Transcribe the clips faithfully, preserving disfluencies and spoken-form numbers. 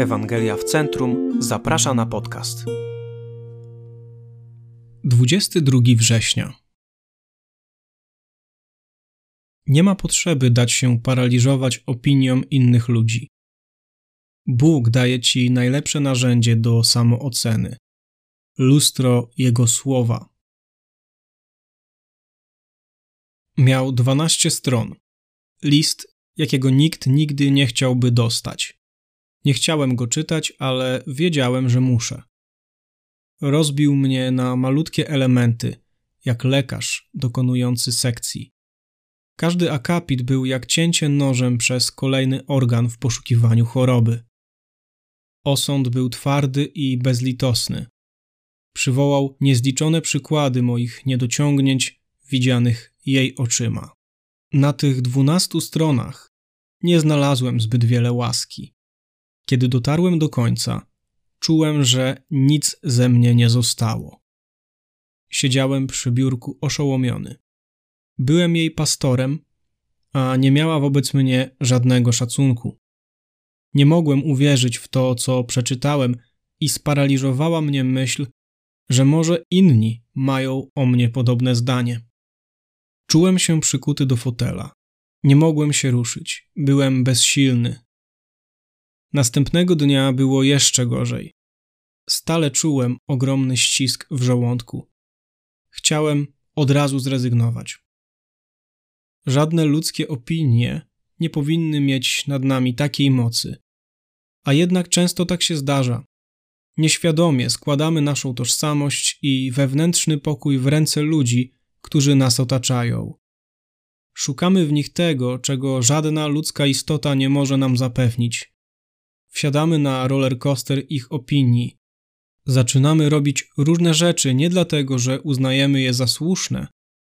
Ewangelia w Centrum zaprasza na podcast. dwudziestego drugiego września. Nie ma potrzeby dać się paraliżować opiniom innych ludzi. Bóg daje ci najlepsze narzędzie do samooceny. Lustro Jego słowa. Miał dwanaście stron. List, jakiego nikt nigdy nie chciałby dostać. Nie chciałem go czytać, ale wiedziałem, że muszę. Rozbił mnie na malutkie elementy, jak lekarz dokonujący sekcji. Każdy akapit był jak cięcie nożem przez kolejny organ w poszukiwaniu choroby. Osąd był twardy i bezlitosny. Przywołał niezliczone przykłady moich niedociągnięć widzianych jej oczyma. Na tych dwunastu stronach nie znalazłem zbyt wiele łaski. Kiedy dotarłem do końca, czułem, że nic ze mnie nie zostało. Siedziałem przy biurku oszołomiony. Byłem jej pastorem, a nie miała wobec mnie żadnego szacunku. Nie mogłem uwierzyć w to, co przeczytałem, i sparaliżowała mnie myśl, że może inni mają o mnie podobne zdanie. Czułem się przykuty do fotela. Nie mogłem się ruszyć. Byłem bezsilny. Następnego dnia było jeszcze gorzej. Stale czułem ogromny ścisk w żołądku. Chciałem od razu zrezygnować. Żadne ludzkie opinie nie powinny mieć nad nami takiej mocy. A jednak często tak się zdarza. Nieświadomie składamy naszą tożsamość i wewnętrzny pokój w ręce ludzi, którzy nas otaczają. Szukamy w nich tego, czego żadna ludzka istota nie może nam zapewnić. Wsiadamy na rollercoaster ich opinii. Zaczynamy robić różne rzeczy nie dlatego, że uznajemy je za słuszne,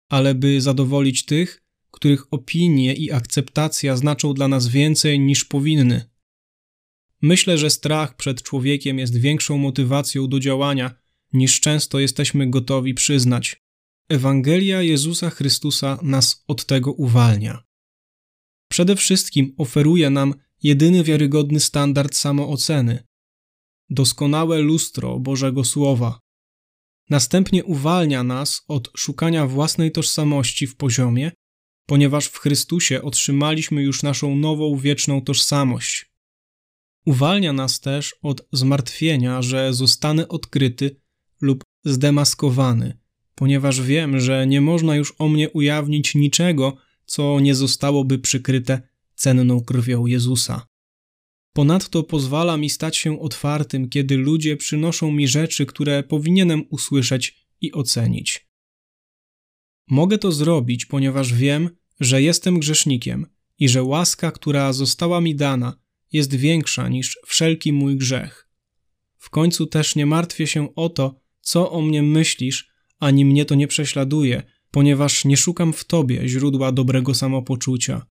ale by zadowolić tych, których opinie i akceptacja znaczą dla nas więcej niż powinny. Myślę, że strach przed człowiekiem jest większą motywacją do działania, niż często jesteśmy gotowi przyznać. Ewangelia Jezusa Chrystusa nas od tego uwalnia. Przede wszystkim oferuje nam jedyny wiarygodny standard samooceny. Doskonałe lustro Bożego Słowa. Następnie uwalnia nas od szukania własnej tożsamości w poziomie, ponieważ w Chrystusie otrzymaliśmy już naszą nową, wieczną tożsamość. Uwalnia nas też od zmartwienia, że zostanę odkryty lub zdemaskowany, ponieważ wiem, że nie można już o mnie ujawnić niczego, co nie zostałoby przykryte cenną krwią Jezusa. Ponadto pozwala mi stać się otwartym, kiedy ludzie przynoszą mi rzeczy, które powinienem usłyszeć i ocenić. Mogę to zrobić, ponieważ wiem, że jestem grzesznikiem i że łaska, która została mi dana, jest większa niż wszelki mój grzech. W końcu też nie martwię się o to, co o mnie myślisz, ani mnie to nie prześladuje, ponieważ nie szukam w tobie źródła dobrego samopoczucia.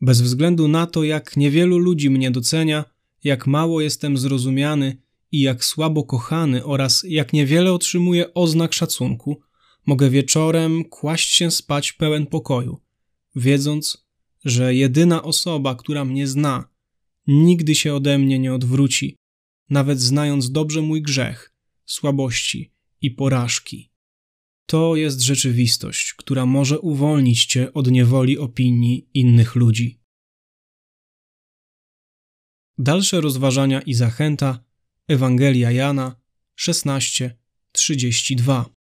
Bez względu na to, jak niewielu ludzi mnie docenia, jak mało jestem zrozumiany i jak słabo kochany oraz jak niewiele otrzymuję oznak szacunku, mogę wieczorem kłaść się spać pełen pokoju, wiedząc, że jedyna osoba, która mnie zna, nigdy się ode mnie nie odwróci, nawet znając dobrze mój grzech, słabości i porażki. To jest rzeczywistość, która może uwolnić cię od niewoli opinii innych ludzi. Dalsze rozważania i zachęta. Ewangelia Jana szesnaście, trzydzieści dwa.